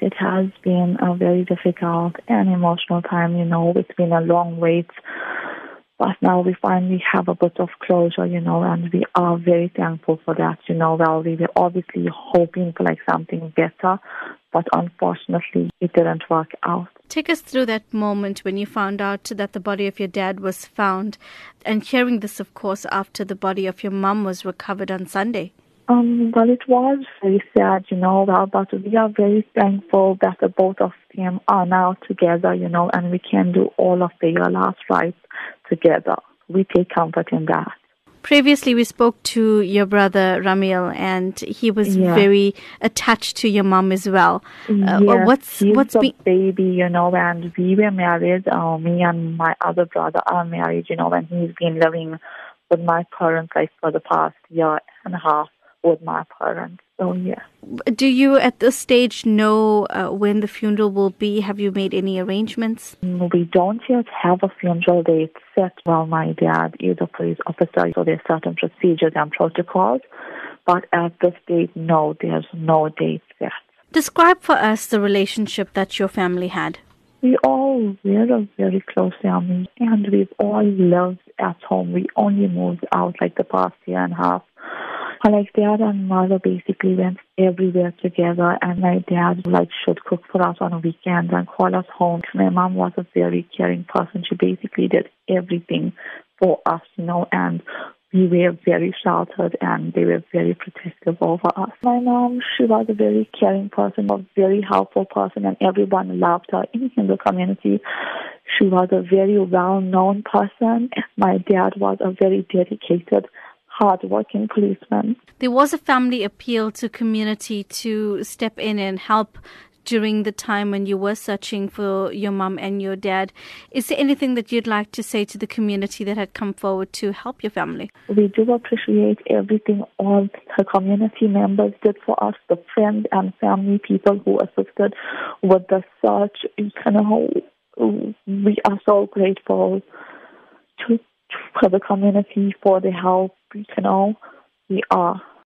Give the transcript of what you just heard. It has been a very difficult and emotional time, you know. It's been a long wait. But now we finally have a bit of closure, you know, and we are very thankful for that, you know. Well, we were obviously hoping for like something better, but unfortunately it didn't work out. Take us through that moment when you found out that the body of your dad was found, and hearing this, of course, after the body of your mum was recovered on Sunday. Well, it was very sad, you know, but we are very thankful that the both of them are now together, you know, and we can do all of their last rites together. We take comfort in that. Previously, we spoke to your brother, Ramil, and he was very attached to your mom as well. Yes, what's the baby, you know, and we were married. Me and my other brother are married, you know, and he's been living with my parents like for the past year and a half. With my parents, so yeah. Do you at this stage know when the funeral will be? Have you made any arrangements? We don't yet have a funeral date set. Well, my dad is a police officer, so there's certain procedures and protocols, but at this date, no, there's no date set. Describe for us the relationship that your family had. We all were a very close family, and we've all lived at home. We only moved out like the past year and a half. Like, dad and mother basically went everywhere together, and my dad, like, should cook for us on weekends and call us home. My mom was a very caring person. She basically did everything for us, you know, and we were very sheltered, and they were very protective over us. My mom, she was a very caring person, a very helpful person, and everyone loved her in the community. She was a very well-known person. My dad was a very dedicated, hard-working policeman. There was a family appeal to community to step in and help during the time when you were searching for your mum and your dad. Is there anything that you'd like to say to the community that had come forward to help your family? We do appreciate everything all her community members did for us, the friends and family people who assisted with the search. We are so grateful to the community for the help. We are